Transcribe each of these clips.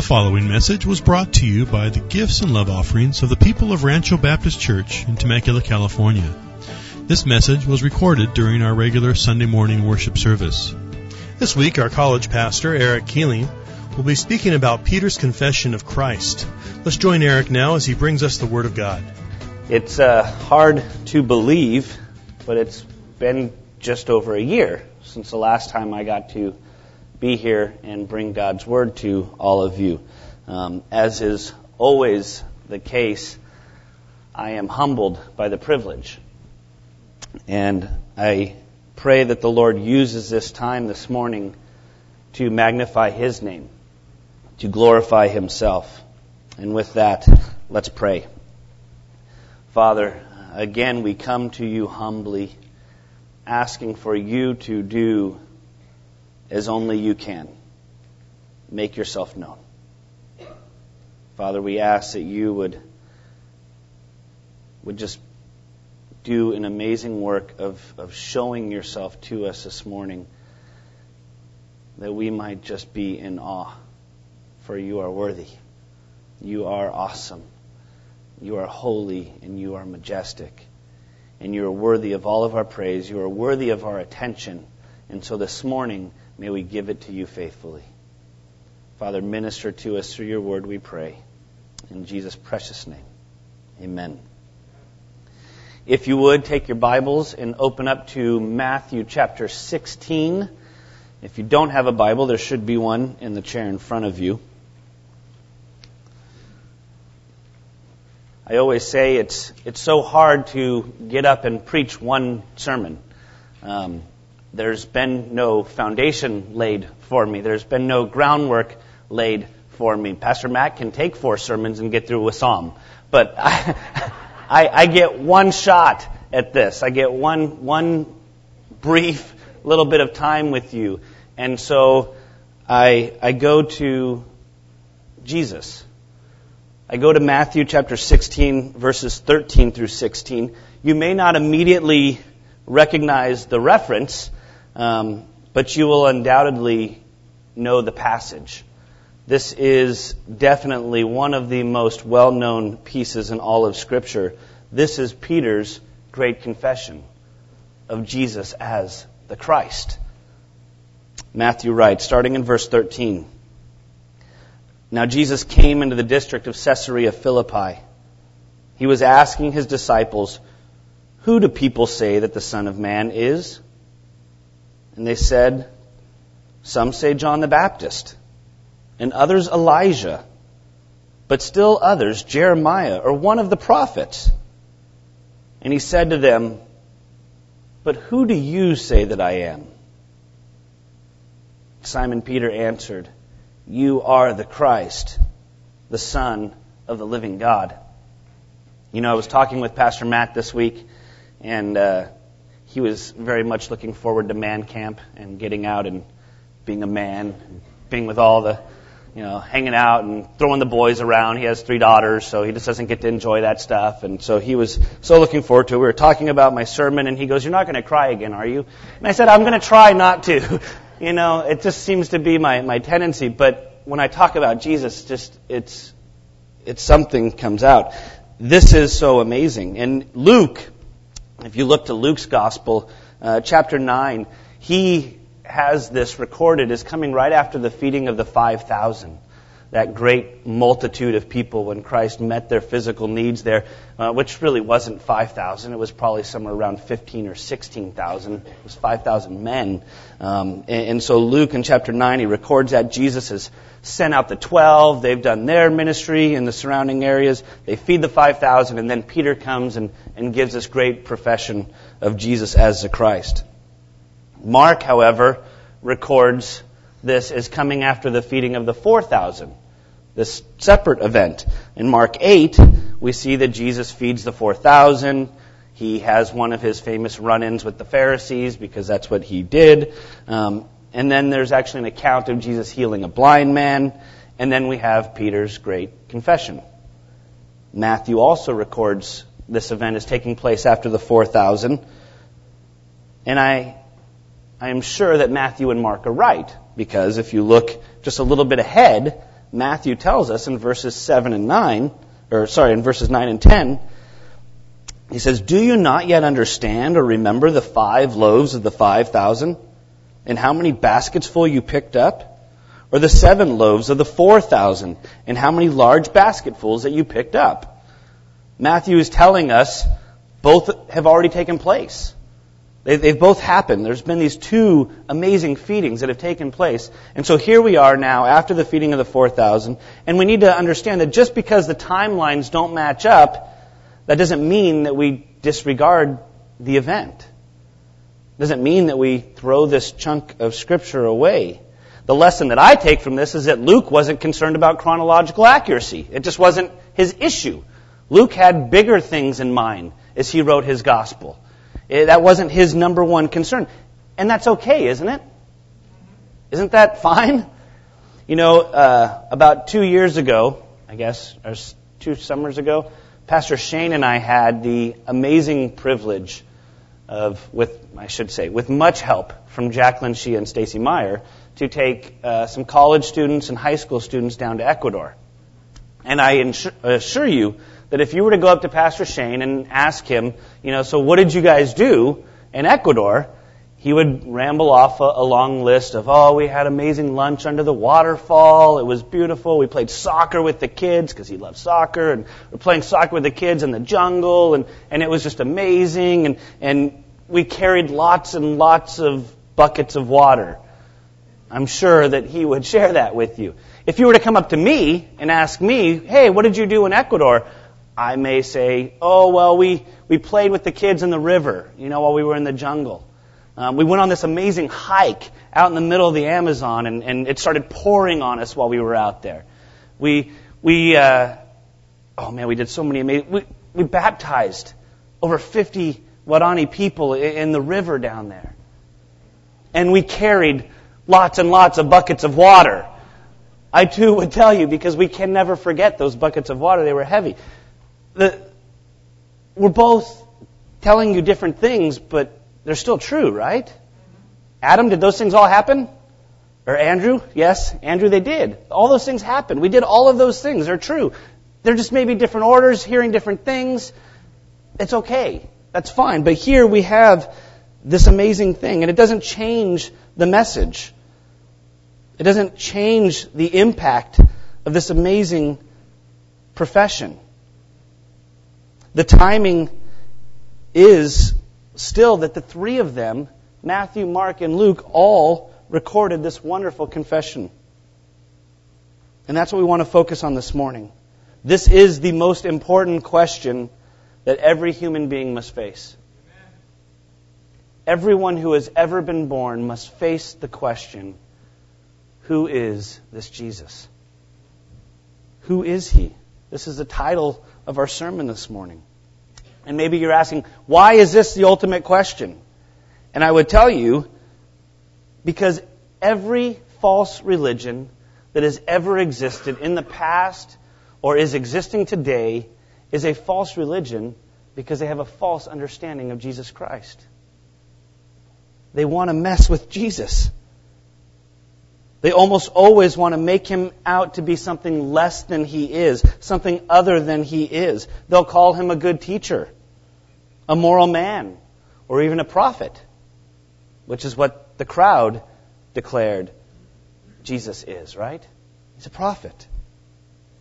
The following message was brought to you by the gifts and love offerings of the people of Rancho Baptist Church in Temecula, California. This message was recorded during our regular Sunday morning worship service. This week, our college pastor, Eric Keeling, will be speaking about Peter's confession of Christ. Let's join Eric now as he brings us the Word of God. It's hard to believe, but it's been just over a year since the last time I got to be here and bring God's Word to all of you. As is always the case, I am humbled by the privilege. And I pray that the Lord uses this time this morning to magnify His name, to glorify Himself. And with that, let's pray. Father, again we come to You humbly, asking for You to do as only You can. Make Yourself known. Father, we ask that You would just do an amazing work of showing Yourself to us this morning, that we might just be in awe, for You are worthy. You are awesome. You are holy, and You are majestic. And You are worthy of all of our praise. You are worthy of our attention. And so this morning, may we give it to You faithfully. Father, minister to us through Your Word, we pray. In Jesus' precious name, amen. If you would, take your Bibles and open up to Matthew chapter 16. If you don't have a Bible, there should be one in the chair in front of you. I always say it's so hard to get up and preach one sermon. There's been no foundation laid for me. There's been no groundwork laid for me. Pastor Matt can take four sermons and get through a psalm. But I get one shot at this. I get one brief little bit of time with you. And so I go to Jesus. I go to Matthew chapter 16, verses 13 through 16. You may not immediately recognize the reference, but you will undoubtedly know the passage. This is definitely one of the most well-known pieces in all of Scripture. This is Peter's great confession of Jesus as the Christ. Matthew writes, starting in verse 13, "Now Jesus came into the district of Caesarea Philippi. He was asking His disciples, 'Who do people say that the Son of Man is?' And they said, 'Some say John the Baptist, and others Elijah, but still others Jeremiah or one of the prophets.' And He said to them, 'But who do you say that I am?' Simon Peter answered, 'You are the Christ, the Son of the living God.'" You know, I was talking with Pastor Matt this week, and he was very much looking forward to man camp and getting out and being a man, and being with all the, hanging out and throwing the boys around. He has three daughters, so he just doesn't get to enjoy that stuff. And so he was so looking forward to it. We were talking about my sermon, and he goes, "You're not going to cry again, are you?" And I said, "I'm going to try not to." It just seems to be my tendency. But when I talk about Jesus, just it's something comes out. This is so amazing. And Luke, if you look to Luke's Gospel, chapter 9, he has this recorded as coming right after the feeding of the 5,000, that great multitude of people when Christ met their physical needs there, which really wasn't 5,000. It was probably somewhere around 15 or 16,000. It was 5,000 men. And so Luke in chapter 9, he records that Jesus has sent out the 12. They've done their ministry in the surrounding areas. They feed the 5,000, and then Peter comes and gives this great profession of Jesus as the Christ. Mark, however, records this as coming after the feeding of the 4,000, this separate event. In Mark 8, we see that Jesus feeds the 4,000. He has one of His famous run-ins with the Pharisees, because that's what He did. And then there's actually an account of Jesus healing a blind man. And then we have Peter's great confession. Matthew also records this event as taking place after the 4,000. And I am sure that Matthew and Mark are right, because if you look just a little bit ahead, Matthew tells us in verses 9 and 10, he says, "Do you not yet understand or remember the 5 loaves of the 5,000, and how many baskets full you picked up? Or the 7 loaves of the 4,000, and how many large basketfuls that you picked up?" Matthew is telling us both have already taken place. They've both happened. There's been these 2 amazing feedings that have taken place. And so here we are now after the feeding of the 4,000, and we need to understand that just because the timelines don't match up, that doesn't mean that we disregard the event. It doesn't mean that we throw this chunk of Scripture away. The lesson that I take from this is that Luke wasn't concerned about chronological accuracy. It just wasn't his issue. Luke had bigger things in mind as he wrote his gospel. That wasn't his number one concern. And that's okay, isn't it? Isn't that fine? You know, about 2 years ago, I guess, or 2 summers ago, Pastor Shane and I had the amazing privilege of, with much help from Jacqueline Shea and Stacey Meyer, to take some college students and high school students down to Ecuador. And I assure you that if you were to go up to Pastor Shane and ask him, so what did you guys do in Ecuador? He would ramble off a long list of, we had amazing lunch under the waterfall. It was beautiful. We played soccer with the kids because he loved soccer. And we're playing soccer with the kids in the jungle. And it was just amazing. And we carried lots and lots of buckets of water. I'm sure that he would share that with you. If you were to come up to me and ask me, hey, what did you do in Ecuador? I may say, we played with the kids in the river, while we were in the jungle. We went on this amazing hike out in the middle of the Amazon, and it started pouring on us while we were out there. We did so many amazing... We baptized over 50 Wadani people in the river down there. And we carried... lots and lots of buckets of water. I too would tell you, because we can never forget those buckets of water. They were heavy. We're both telling you different things, but they're still true, right? Adam, did those things all happen? Or Andrew? Yes, Andrew, they did. All those things happened. We did all of those things. They're true. They're just maybe different orders, hearing different things. It's okay. That's fine. But here we have this amazing thing, and it doesn't change the message. It doesn't change the impact of this amazing profession. The timing is still that the 3 of them, Matthew, Mark, and Luke, all recorded this wonderful confession. And that's what we want to focus on this morning. This is the most important question that every human being must face. Everyone who has ever been born must face the question, who is this Jesus? Who is he? This is the title of our sermon this morning. And maybe you're asking, why is this the ultimate question? And I would tell you, because every false religion that has ever existed in the past or is existing today is a false religion because they have a false understanding of Jesus Christ. They want to mess with Jesus. They almost always want to make him out to be something less than he is, something other than he is. They'll call him a good teacher, a moral man, or even a prophet, which is what the crowd declared Jesus is, right? He's a prophet.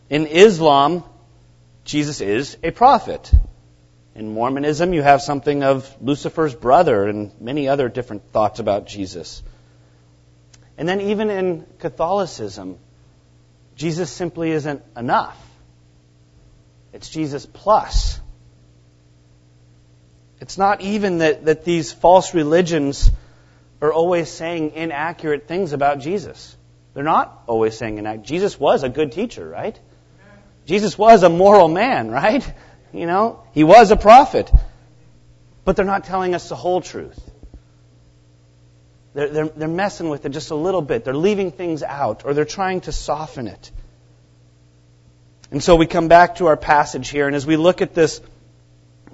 In Islam, Jesus is a prophet. In Mormonism, you have something of Lucifer's brother and many other different thoughts about Jesus. And then even in Catholicism, Jesus simply isn't enough. It's Jesus plus. It's not even that these false religions are always saying inaccurate things about Jesus. They're not always saying inaccurate. Jesus was a good teacher, right? Jesus was a moral man, right? He was a prophet. But they're not telling us the whole truth. They're messing with it just a little bit. They're leaving things out, or they're trying to soften it. And so we come back to our passage here, and as we look at this,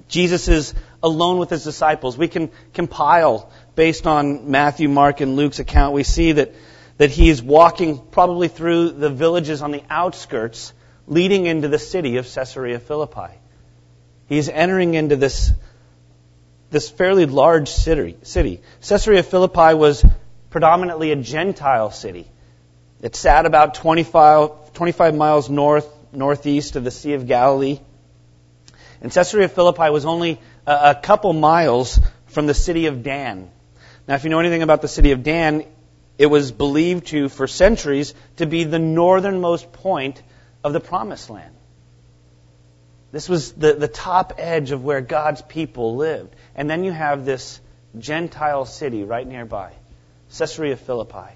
Jesus is alone with his disciples. We can compile, based on Matthew, Mark, and Luke's account, we see that that he is walking probably through the villages on the outskirts leading into the city of Caesarea Philippi. He's entering into this fairly large city. Caesarea Philippi was predominantly a Gentile city. It sat about 25 miles northeast of the Sea of Galilee. And Caesarea Philippi was only a couple miles from the city of Dan. Now, if you know anything about the city of Dan, it was believed to, for centuries, to be the northernmost point of the Promised Land. This was the top edge of where God's people lived. And then you have this Gentile city right nearby, Caesarea Philippi,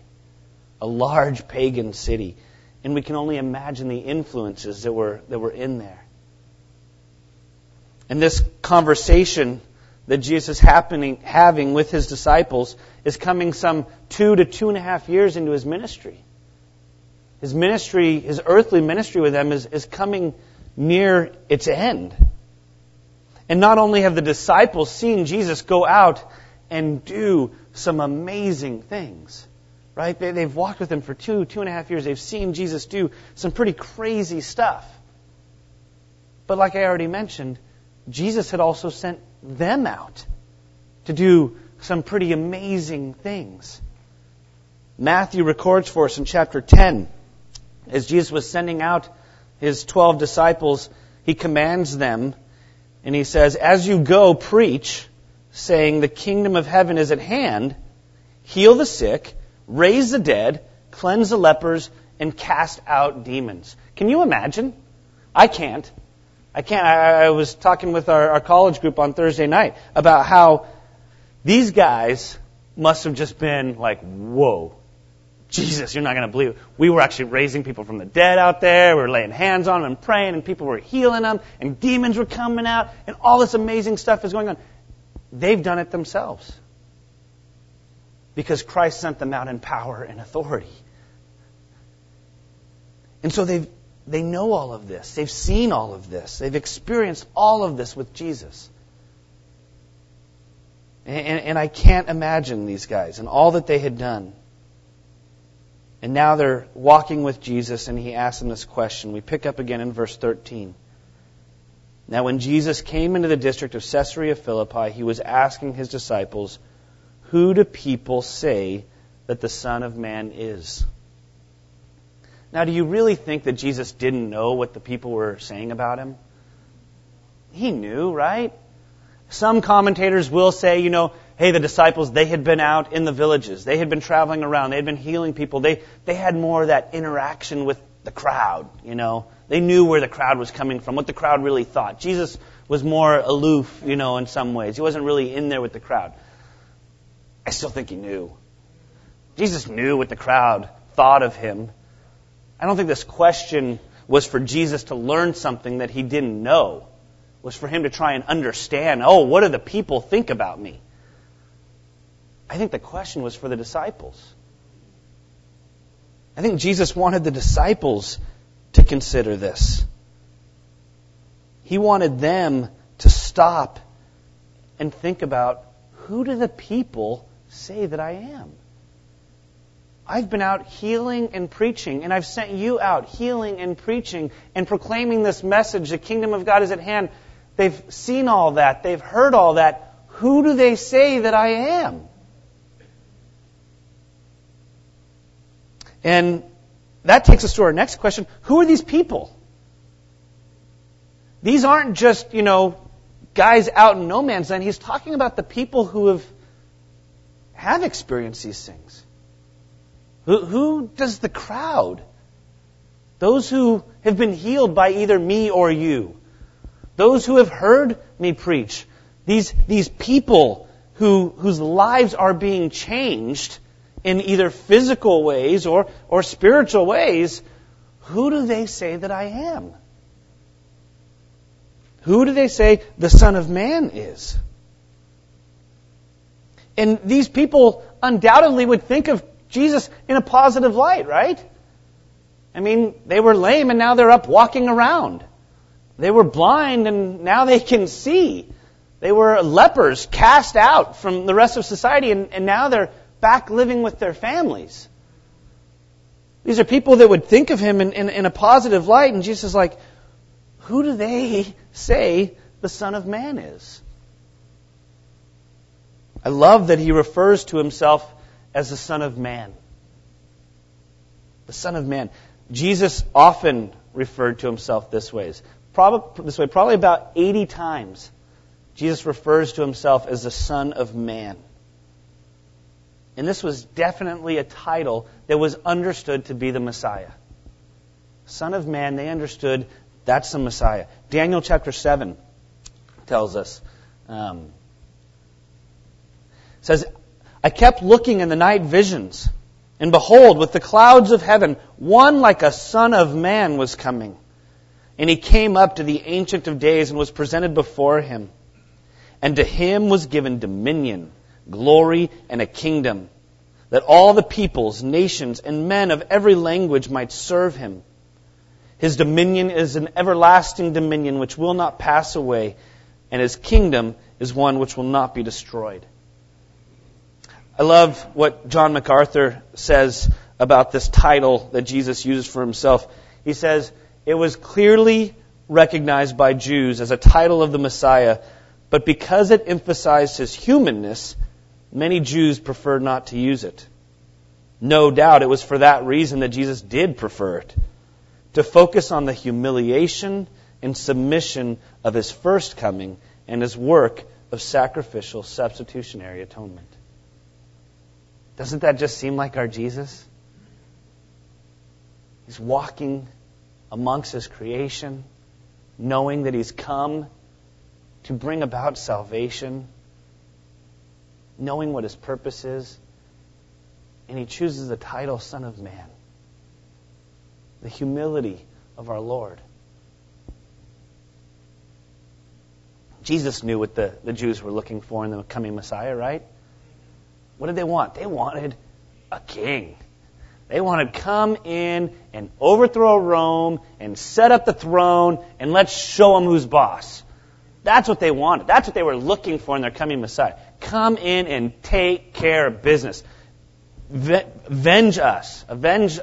a large pagan city. And we can only imagine the influences that were in there. And this conversation that Jesus is having with his disciples is coming some 2 to 2.5 years into his ministry. His ministry, his earthly ministry with them is coming near its end. And not only have the disciples seen Jesus go out and do some amazing things, right? They've walked with him for 2.5 years. They've seen Jesus do some pretty crazy stuff. But like I already mentioned, Jesus had also sent them out to do some pretty amazing things. Matthew records for us in chapter 10, as Jesus was sending out his 12 disciples, he commands them, and he says, "As you go, preach, saying, the kingdom of heaven is at hand. Heal the sick, raise the dead, cleanse the lepers, and cast out demons." Can you imagine? I can't. I was talking with our college group on Thursday night about how these guys must have just been like, whoa, Jesus, you're not going to believe it. We were actually raising people from the dead out there. We were laying hands on them and praying, and people were healing them, and demons were coming out, and all this amazing stuff is going on. They've done it themselves because Christ sent them out in power and authority. And so they know all of this. They've seen all of this. They've experienced all of this with Jesus. And I can't imagine these guys and all that they had done. And now they're walking with Jesus, and he asks them this question. We pick up again in verse 13. "Now when Jesus came into the district of Caesarea Philippi, he was asking his disciples, 'Who do people say that the Son of Man is?'" Now, do you really think that Jesus didn't know what the people were saying about him? He knew, right? Some commentators will say, you know, hey, the disciples, they had been out in the villages. They had been traveling around. They had been healing people. They had more of that interaction with the crowd, you know. They knew where the crowd was coming from, what the crowd really thought. Jesus was more aloof, you know, in some ways. He wasn't really in there with the crowd. I still think he knew. Jesus knew what the crowd thought of him. I don't think this question was for Jesus to learn something that he didn't know. It was for him to try and understand, oh, what do the people think about me? I think the question was for the disciples. I think Jesus wanted the disciples to consider this. He wanted them to stop and think about, who do the people say that I am? I've been out healing and preaching, and I've sent you out healing and preaching and proclaiming this message, the kingdom of God is at hand. They've seen all that. They've heard all that. Who do they say that I am? And that takes us to our next question. Who are these people? These aren't just, you know, guys out in no man's land. He's talking about the people who have experienced these things. Who does the crowd? Those who have been healed by either me or you. Those who have heard me preach. These people whose lives are being changed in either physical ways or spiritual ways. Who do they say that I am? Who do they say the Son of Man is? And these people undoubtedly would think of Jesus in a positive light, right? I mean, they were lame and now they're up walking around. They were blind and now they can see. They were lepers cast out from the rest of society and now they're back living with their families. These are people that would think of him in a positive light. And Jesus is like, who do they say the Son of Man is? I love that he refers to himself as the Son of Man. The Son of Man. Jesus often referred to himself this way. Probably about 80 times, Jesus refers to himself as the Son of Man. And this was definitely a title that was understood to be the Messiah. Son of Man, they understood that's the Messiah. Daniel chapter 7 tells us, says, I kept looking in the night visions, and behold, with the clouds of heaven, one like a son of man was coming. And he came up to the Ancient of Days and was presented before him. And to him was given dominion, glory, and a kingdom, that all the peoples, nations, and men of every language might serve him. His dominion is an everlasting dominion which will not pass away, and his kingdom is one which will not be destroyed. I love what John MacArthur says about this title that Jesus uses for himself. He says, it was clearly recognized by Jews as a title of the Messiah, but because it emphasized his humanness, many Jews preferred not to use it. No doubt it was for that reason that Jesus did prefer it, to focus on the humiliation and submission of his first coming and his work of sacrificial substitutionary atonement. Doesn't that just seem like our Jesus? He's walking amongst his creation, knowing that he's come to bring about salvation, knowing what his purpose is, and he chooses the title Son of Man. The humility of our Lord. Jesus knew what the Jews were looking for in the coming Messiah, right? What did they want? They wanted a king. They wanted to come in and overthrow Rome and set up the throne and let's show them who's boss. That's what they wanted. That's what they were looking for in their coming Messiah. Come in and take care of business. Avenge us. Avenge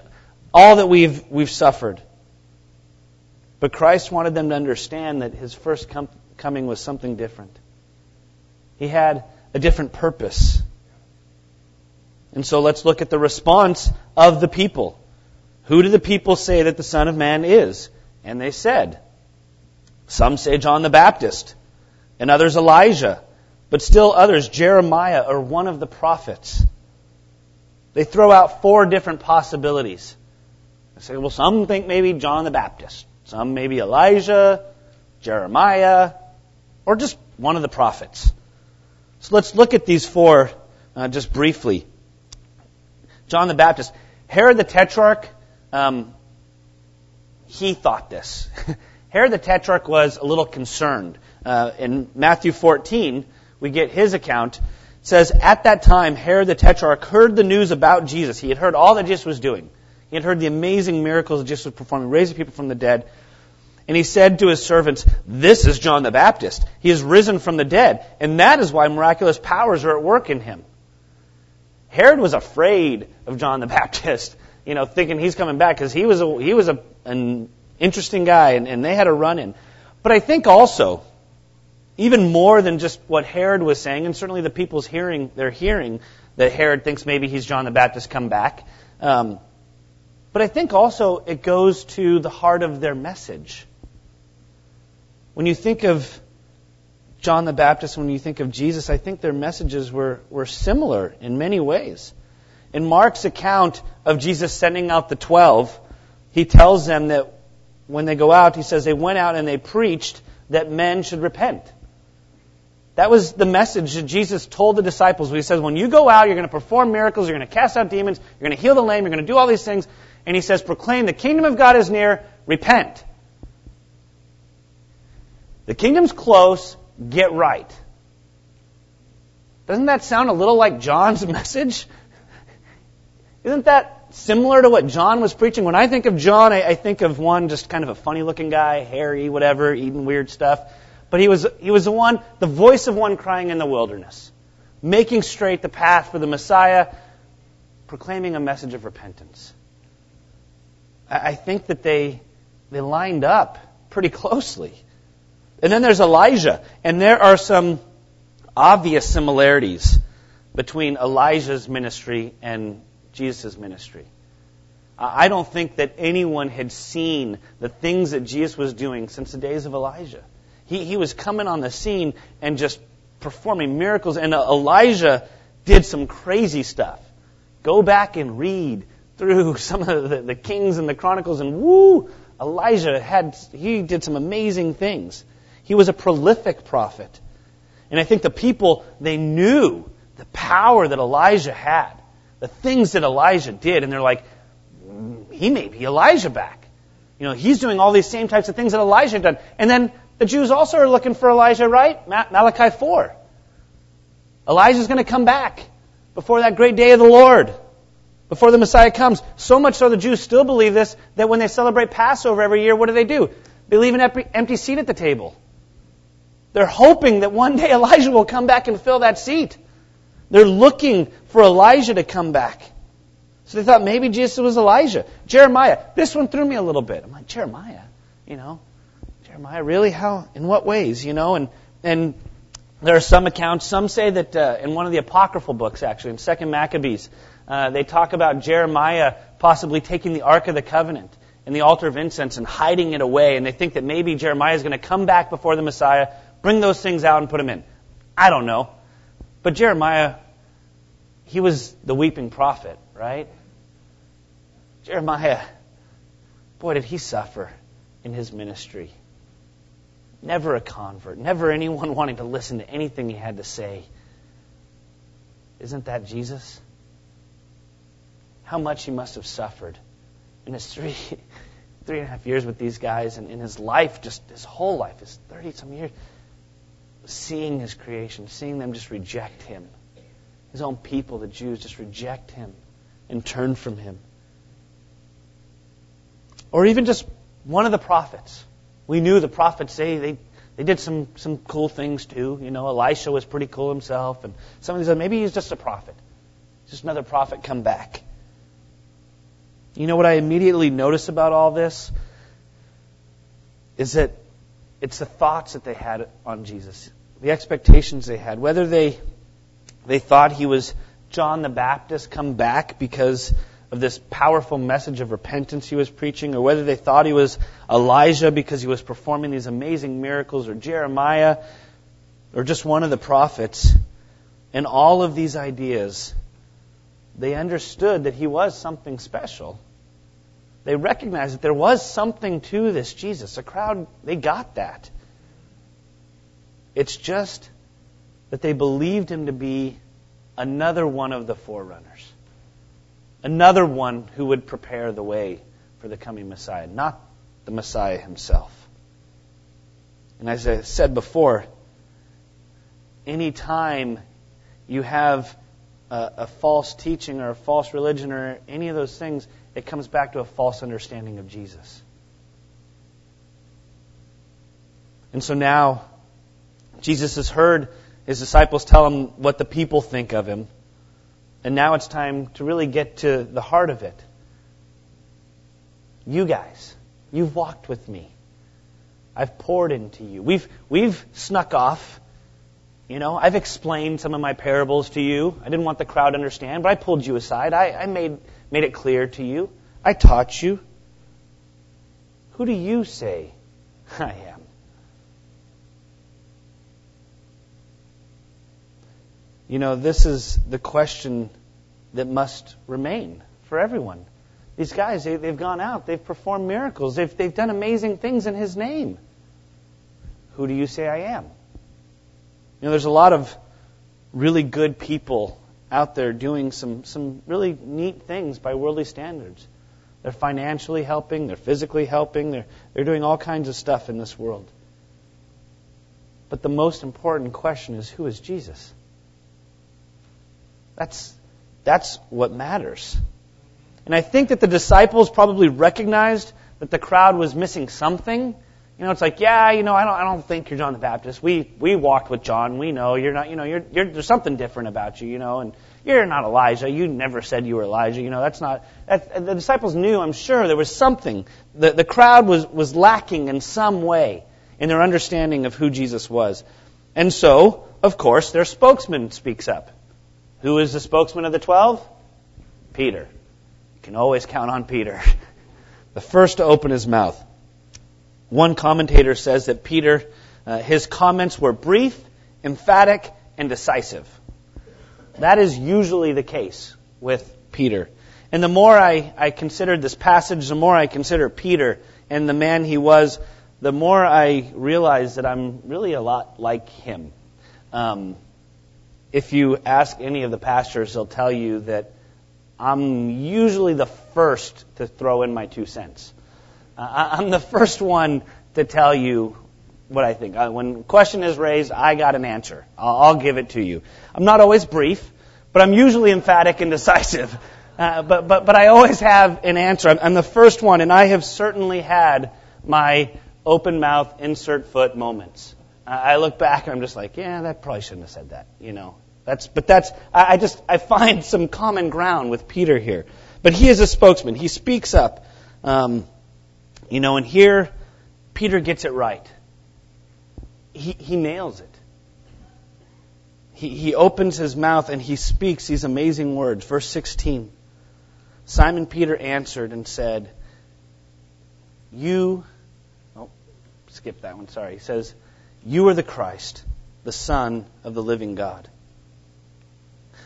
all that we've suffered. But Christ wanted them to understand that his first coming was something different. He had a different purpose. And so let's look at the response of the people. Who do the people say that the Son of Man is? And they said, some say John the Baptist, and others Elijah, but still others Jeremiah or one of the prophets. They throw out four different possibilities. They say, well, some think maybe John the Baptist, some maybe Elijah, Jeremiah, or just one of the prophets. So let's look at these four just briefly. John the Baptist. Herod the Tetrarch, he thought this. Herod the Tetrarch was a little concerned. In Matthew 14, we get his account. It says, at that time, Herod the Tetrarch heard the news about Jesus. He had heard all that Jesus was doing. He had heard the amazing miracles that Jesus was performing, raising people from the dead. And he said to his servants, this is John the Baptist. He is risen from the dead. And that is why miraculous powers are at work in him. Herod was afraid of John the Baptist, thinking he's coming back because he was an interesting guy and they had a run-in. But I think also, even more than just what Herod was saying, and certainly the people's hearing that Herod thinks maybe he's John the Baptist come back. But I think also it goes to the heart of their message. When you think of John the Baptist, when you think of Jesus, I think their messages were similar in many ways. In Mark's account of Jesus sending out the 12, he tells them that when they go out, he says they went out and they preached that men should repent. That was the message that Jesus told the disciples. He says, when you go out, you're going to perform miracles, you're going to cast out demons, you're going to heal the lame, you're going to do all these things. And he says, proclaim the kingdom of God is near, repent. The kingdom's close, get right. Doesn't that sound a little like John's message? Isn't that similar to what John was preaching? When I think of John, I think of one just kind of a funny-looking guy, hairy, whatever, eating weird stuff. But he was the voice of one crying in the wilderness, making straight the path for the Messiah, proclaiming a message of repentance. I think that they lined up pretty closely. And then there's Elijah. And there are some obvious similarities between Elijah's ministry and Jesus' ministry. I don't think that anyone had seen the things that Jesus was doing since the days of Elijah. He was coming on the scene and just performing miracles. And Elijah did some crazy stuff. Go back and read through some of the Kings and the Chronicles, and Elijah did some amazing things. He was a prolific prophet. And I think the people, they knew the power that Elijah had, the things that Elijah did, and they're like, he may be Elijah back. You know, he's doing all these same types of things that Elijah had done. And then the Jews also are looking for Elijah, right? Malachi 4. Elijah's going to come back before that great day of the Lord, before the Messiah comes. So much so the Jews still believe this, that when they celebrate Passover every year, what do? They leave an empty seat at the table. They're hoping that one day Elijah will come back and fill that seat. They're looking for Elijah to come back. So they thought maybe Jesus was Elijah. Jeremiah. This one threw me a little bit. I'm like, Jeremiah? You know? Jeremiah, really? How? In what ways? You know? And there are some accounts. Some say that in one of the apocryphal books, actually, in 2 Maccabees, they talk about Jeremiah possibly taking the Ark of the Covenant and the Altar of Incense and hiding it away. And they think that maybe Jeremiah is going to come back before the Messiah, bring those things out and put them in. I don't know. But Jeremiah, he was the weeping prophet, right? Jeremiah, boy, did he suffer in his ministry. Never a convert, never anyone wanting to listen to anything he had to say. Isn't that Jesus? How much he must have suffered in his three and a half years with these guys, and in his life, just his whole life, his 30-some years, seeing his creation, seeing them just reject him. His own people, the Jews, just reject him and turn from him. Or even just one of the prophets. We knew the prophets, they did some cool things too. You know, Elisha was pretty cool himself. And some of these, maybe he's just a prophet. Just another prophet come back. You know what I immediately notice about all this? Is that it's the thoughts that they had on Jesus. The expectations they had. Whether they thought he was John the Baptist come back because of this powerful message of repentance he was preaching, or whether they thought he was Elijah because he was performing these amazing miracles, or Jeremiah, or just one of the prophets. And all of these ideas, they understood that he was something special. They recognized that there was something to this Jesus. The crowd, they got that. It's just that they believed him to be another one of the forerunners. Another one who would prepare the way for the coming Messiah, not the Messiah himself. And as I said before, any time you have a false teaching or a false religion or any of those things, it comes back to a false understanding of Jesus. And so now, Jesus has heard his disciples tell him what the people think of him. And now it's time to really get to the heart of it. You guys, you've walked with me. I've poured into you. We've snuck off. You know, I've explained some of my parables to you. I didn't want the crowd to understand, but I pulled you aside. I made it clear to you. I taught you. Who do you say I am? You know, this is the question that must remain for everyone. These guys, they've gone out. They've performed miracles. They've done amazing things in his name. Who do you say I am? You know, there's a lot of really good people out there doing some really neat things by worldly standards. They're financially helping. They're physically helping. They're doing all kinds of stuff in this world. But the most important question is, who is Jesus? That's what matters. And I think that the disciples probably recognized that the crowd was missing something. You know, it's like, yeah, you know, I don't think you're John the Baptist. We walked with John. We know you're not. You know, there's something different about you. You know, and you're not Elijah. You never said you were Elijah. You know, that's not... The disciples knew, I'm sure, there was something. The crowd was lacking in some way in their understanding of who Jesus was. And so, of course, their spokesman speaks up. Who is the spokesman of the 12? Peter. You can always count on Peter. The first to open his mouth. One commentator says that Peter, his comments were brief, emphatic, and decisive. That is usually the case with Peter. And the more I considered this passage, the more I consider Peter and the man he was, the more I realize that I'm really a lot like him. If you ask any of the pastors, they'll tell you that I'm usually the first to throw in my 2 cents. I'm the first one to tell you what I think. When a question is raised, I got an answer. I'll give it to you. I'm not always brief, but I'm usually emphatic and decisive. But I always have an answer. I'm the first one, and I have certainly had my open mouth, insert foot moments. I look back and I'm just like, yeah, that probably shouldn't have said that. You know, I find some common ground with Peter here. But he is a spokesman. He speaks up. You know, and here, Peter gets it right. He nails it. He opens his mouth and he speaks these amazing words. Verse 16, Simon Peter answered and said, He says, you are the Christ, the Son of the living God.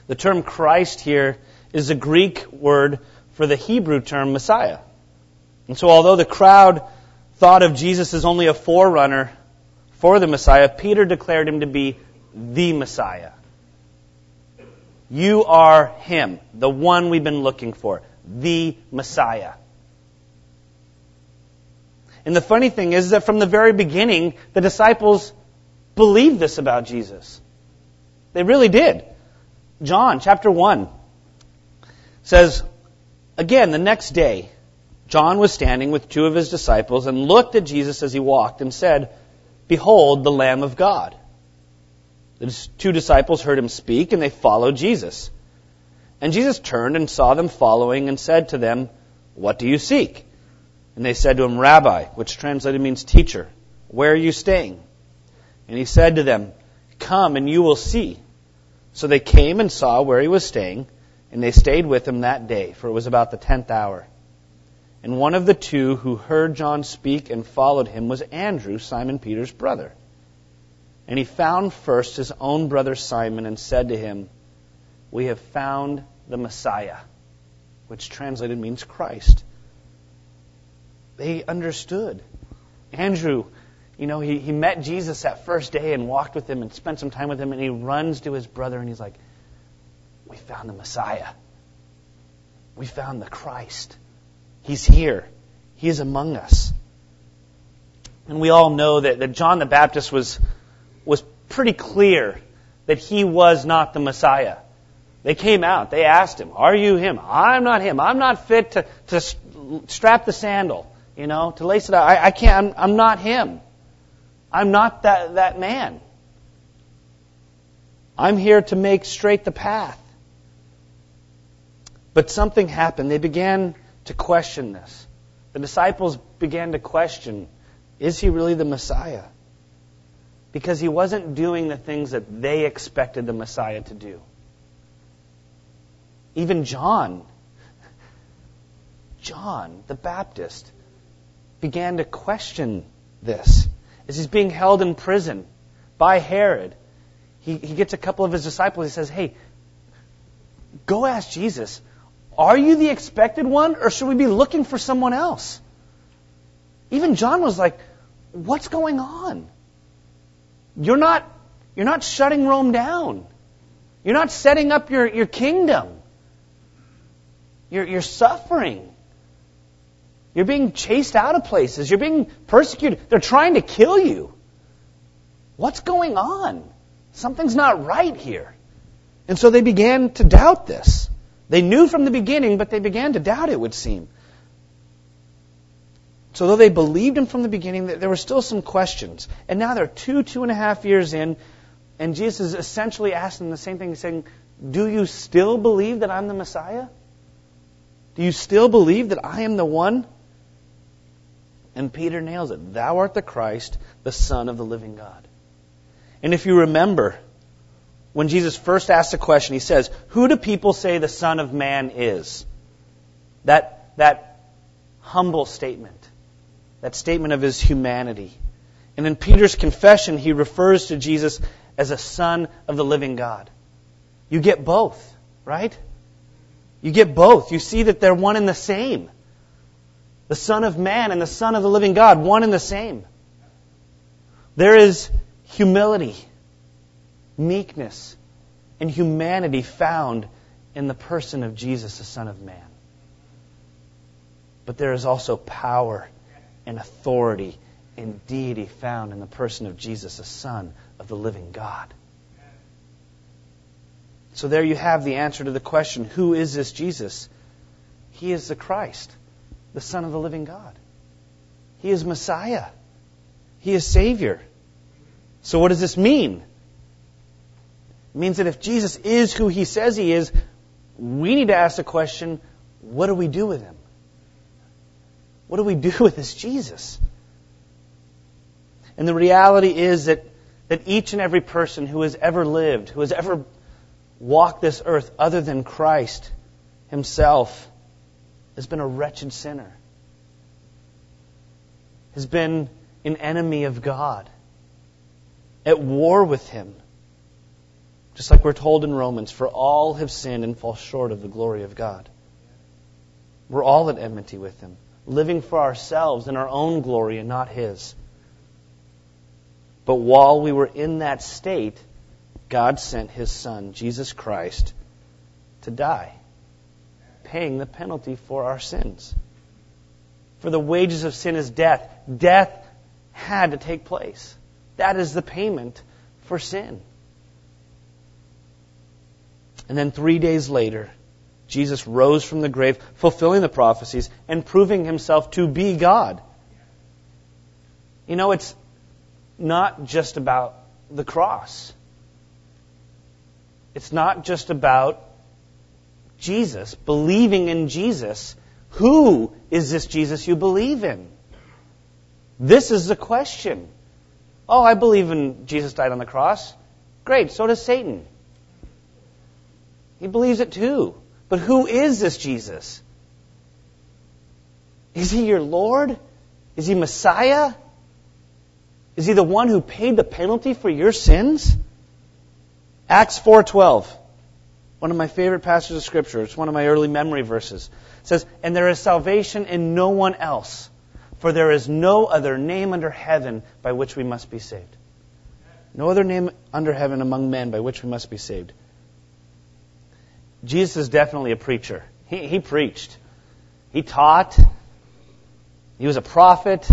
The term Christ here is a Greek word for the Hebrew term Messiah. And so although the crowd thought of Jesus as only a forerunner for the Messiah, Peter declared him to be the Messiah. You are him, the one we've been looking for, the Messiah. And the funny thing is that from the very beginning, the disciples believed this about Jesus. They really did. John chapter 1 says, again, the next day, John was standing with 2 of his disciples and looked at Jesus as he walked and said, behold, the Lamb of God. The 2 disciples heard him speak and they followed Jesus. And Jesus turned and saw them following and said to them, what do you seek? And they said to him, Rabbi, which translated means teacher, where are you staying? And he said to them, come and you will see. So they came and saw where he was staying, and they stayed with him that day, for it was about the 10th hour. And one of the 2 who heard John speak and followed him was Andrew, Simon Peter's brother. And he found first his own brother Simon and said to him, we have found the Messiah, which translated means Christ. They understood. Andrew, you know, he met Jesus that first day and walked with him and spent some time with him, and he runs to his brother and he's like, we found the Messiah. We found the Christ. He's here. He is among us. And we all know that John the Baptist was pretty clear that he was not the Messiah. They came out. They asked him, are you him? I'm not him. I'm not fit to strap the sandal, you know, to lace it up. I can't. I'm not him. I'm not that man. I'm here to make straight the path. But something happened. They began to question this. The disciples began to question, is he really the Messiah? Because he wasn't doing the things that they expected the Messiah to do. Even John the Baptist, began to question this. As he's being held in prison by Herod, he gets a couple of his disciples. He says, hey, go ask Jesus, are you the expected one, or should we be looking for someone else? Even John was like, what's going on? You're not shutting Rome down. You're not setting up your kingdom. You're suffering. You're being chased out of places. You're being persecuted. They're trying to kill you. What's going on? Something's not right here. And so they began to doubt this. They knew from the beginning, but they began to doubt, it would seem. So though they believed him from the beginning, there were still some questions. And now they're 2.5 years in, and Jesus is essentially asking them the same thing. He's saying, Do you still believe that I'm the Messiah? Do you still believe that I am the one? And Peter nails it. Thou art the Christ, the Son of the living God. And if you remember, when Jesus first asked the question, he says, who do people say the Son of Man is? That humble statement. That statement of his humanity. And in Peter's confession, he refers to Jesus as a Son of the living God. You get both, right? You get both. You see that they're one and the same. The Son of Man and the Son of the living God, one and the same. There is humility, meekness, and humanity found in the person of Jesus, the Son of Man. But there is also power and authority and deity found in the person of Jesus, the Son of the living God. So there you have the answer to the question, who is this Jesus? He is the Christ, the Son of the living God. He is Messiah. He is Savior. So what does this mean? It means that if Jesus is who he says he is, we need to ask the question, what do we do with him? What do we do with this Jesus? And the reality is that each and every person who has ever lived, who has ever walked this earth other than Christ himself, has been a wretched sinner, has been an enemy of God, at war with him. Just like we're told in Romans, for all have sinned and fall short of the glory of God. We're all at enmity with him, living for ourselves in our own glory and not his. But while we were in that state, God sent his Son, Jesus Christ, to die, paying the penalty for our sins. For the wages of sin is death. Death had to take place. That is the payment for sin. And then 3 days later, Jesus rose from the grave, fulfilling the prophecies and proving himself to be God. You know, it's not just about the cross. It's not just about Jesus, believing in Jesus. Who is this Jesus you believe in? This is the question. Oh, I believe in Jesus died on the cross. Great, so does Satan. He believes it too. But who is this Jesus? Is he your Lord? Is he Messiah? Is he the one who paid the penalty for your sins? Acts 4:12, one of my favorite passages of Scripture. It's one of my early memory verses. It says, and there is salvation in no one else, for there is no other name under heaven by which we must be saved. No other name under heaven among men by which we must be saved. Jesus is definitely a preacher. He preached. He taught. He was a prophet.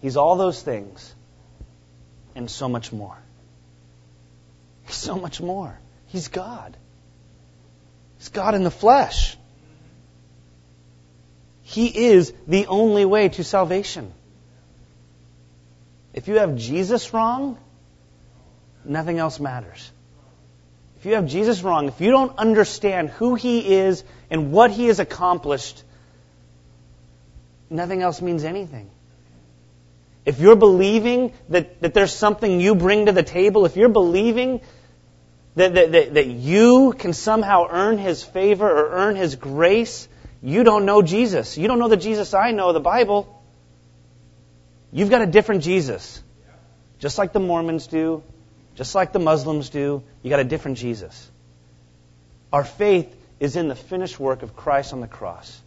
He's all those things and so much more. So much more. He's God. He's God in the flesh. He is the only way to salvation. If you have Jesus wrong, nothing else matters. If you have Jesus wrong, if you don't understand who he is and what he has accomplished, nothing else means anything. If you're believing that there's something you bring to the table, if you're believing that you can somehow earn his favor or earn his grace, you don't know Jesus. You don't know the Jesus I know, the Bible. You've got a different Jesus. Just like the Mormons do, just like the Muslims do, you got a different Jesus. Our faith is in the finished work of Christ on the cross.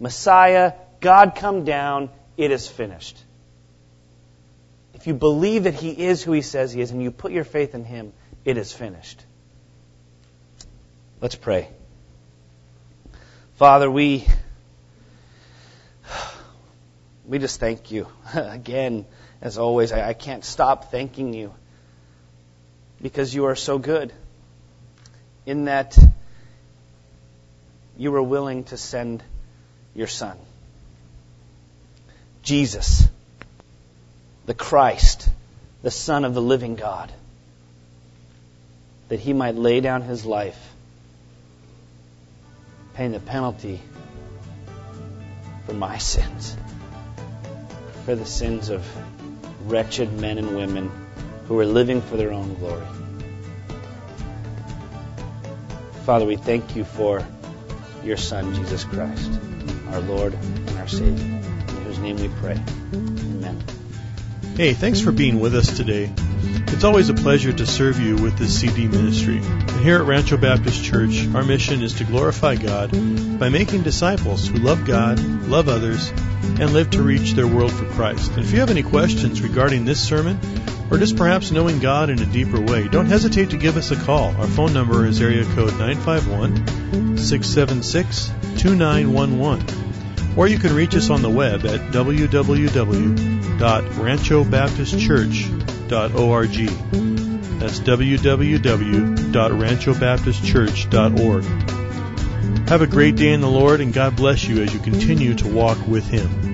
Messiah, God come down, it is finished. If you believe that he is who he says he is and you put your faith in him, it is finished. Let's pray. Father, we just thank you. Again, as always, I can't stop thanking you because you are so good in that you were willing to send your Son, Jesus, the Christ, the Son of the living God, that he might lay down his life, paying the penalty for my sins, for the sins of wretched men and women who are living for their own glory. Father, we thank you for your Son, Jesus Christ, our Lord and our Savior, in whose name we pray. Amen. Hey, thanks for being with us today. It's always a pleasure to serve you with this CD ministry. And here at Rancho Baptist Church, our mission is to glorify God by making disciples who love God, love others, and live to reach their world for Christ. And if you have any questions regarding this sermon, or just perhaps knowing God in a deeper way, don't hesitate to give us a call. Our phone number is area code 951-676-2911. Or you can reach us on the web at www.ranchobaptistchurch.org. That's www.ranchobaptistchurch.org. Have a great day in the Lord, and God bless you as you continue to walk with Him.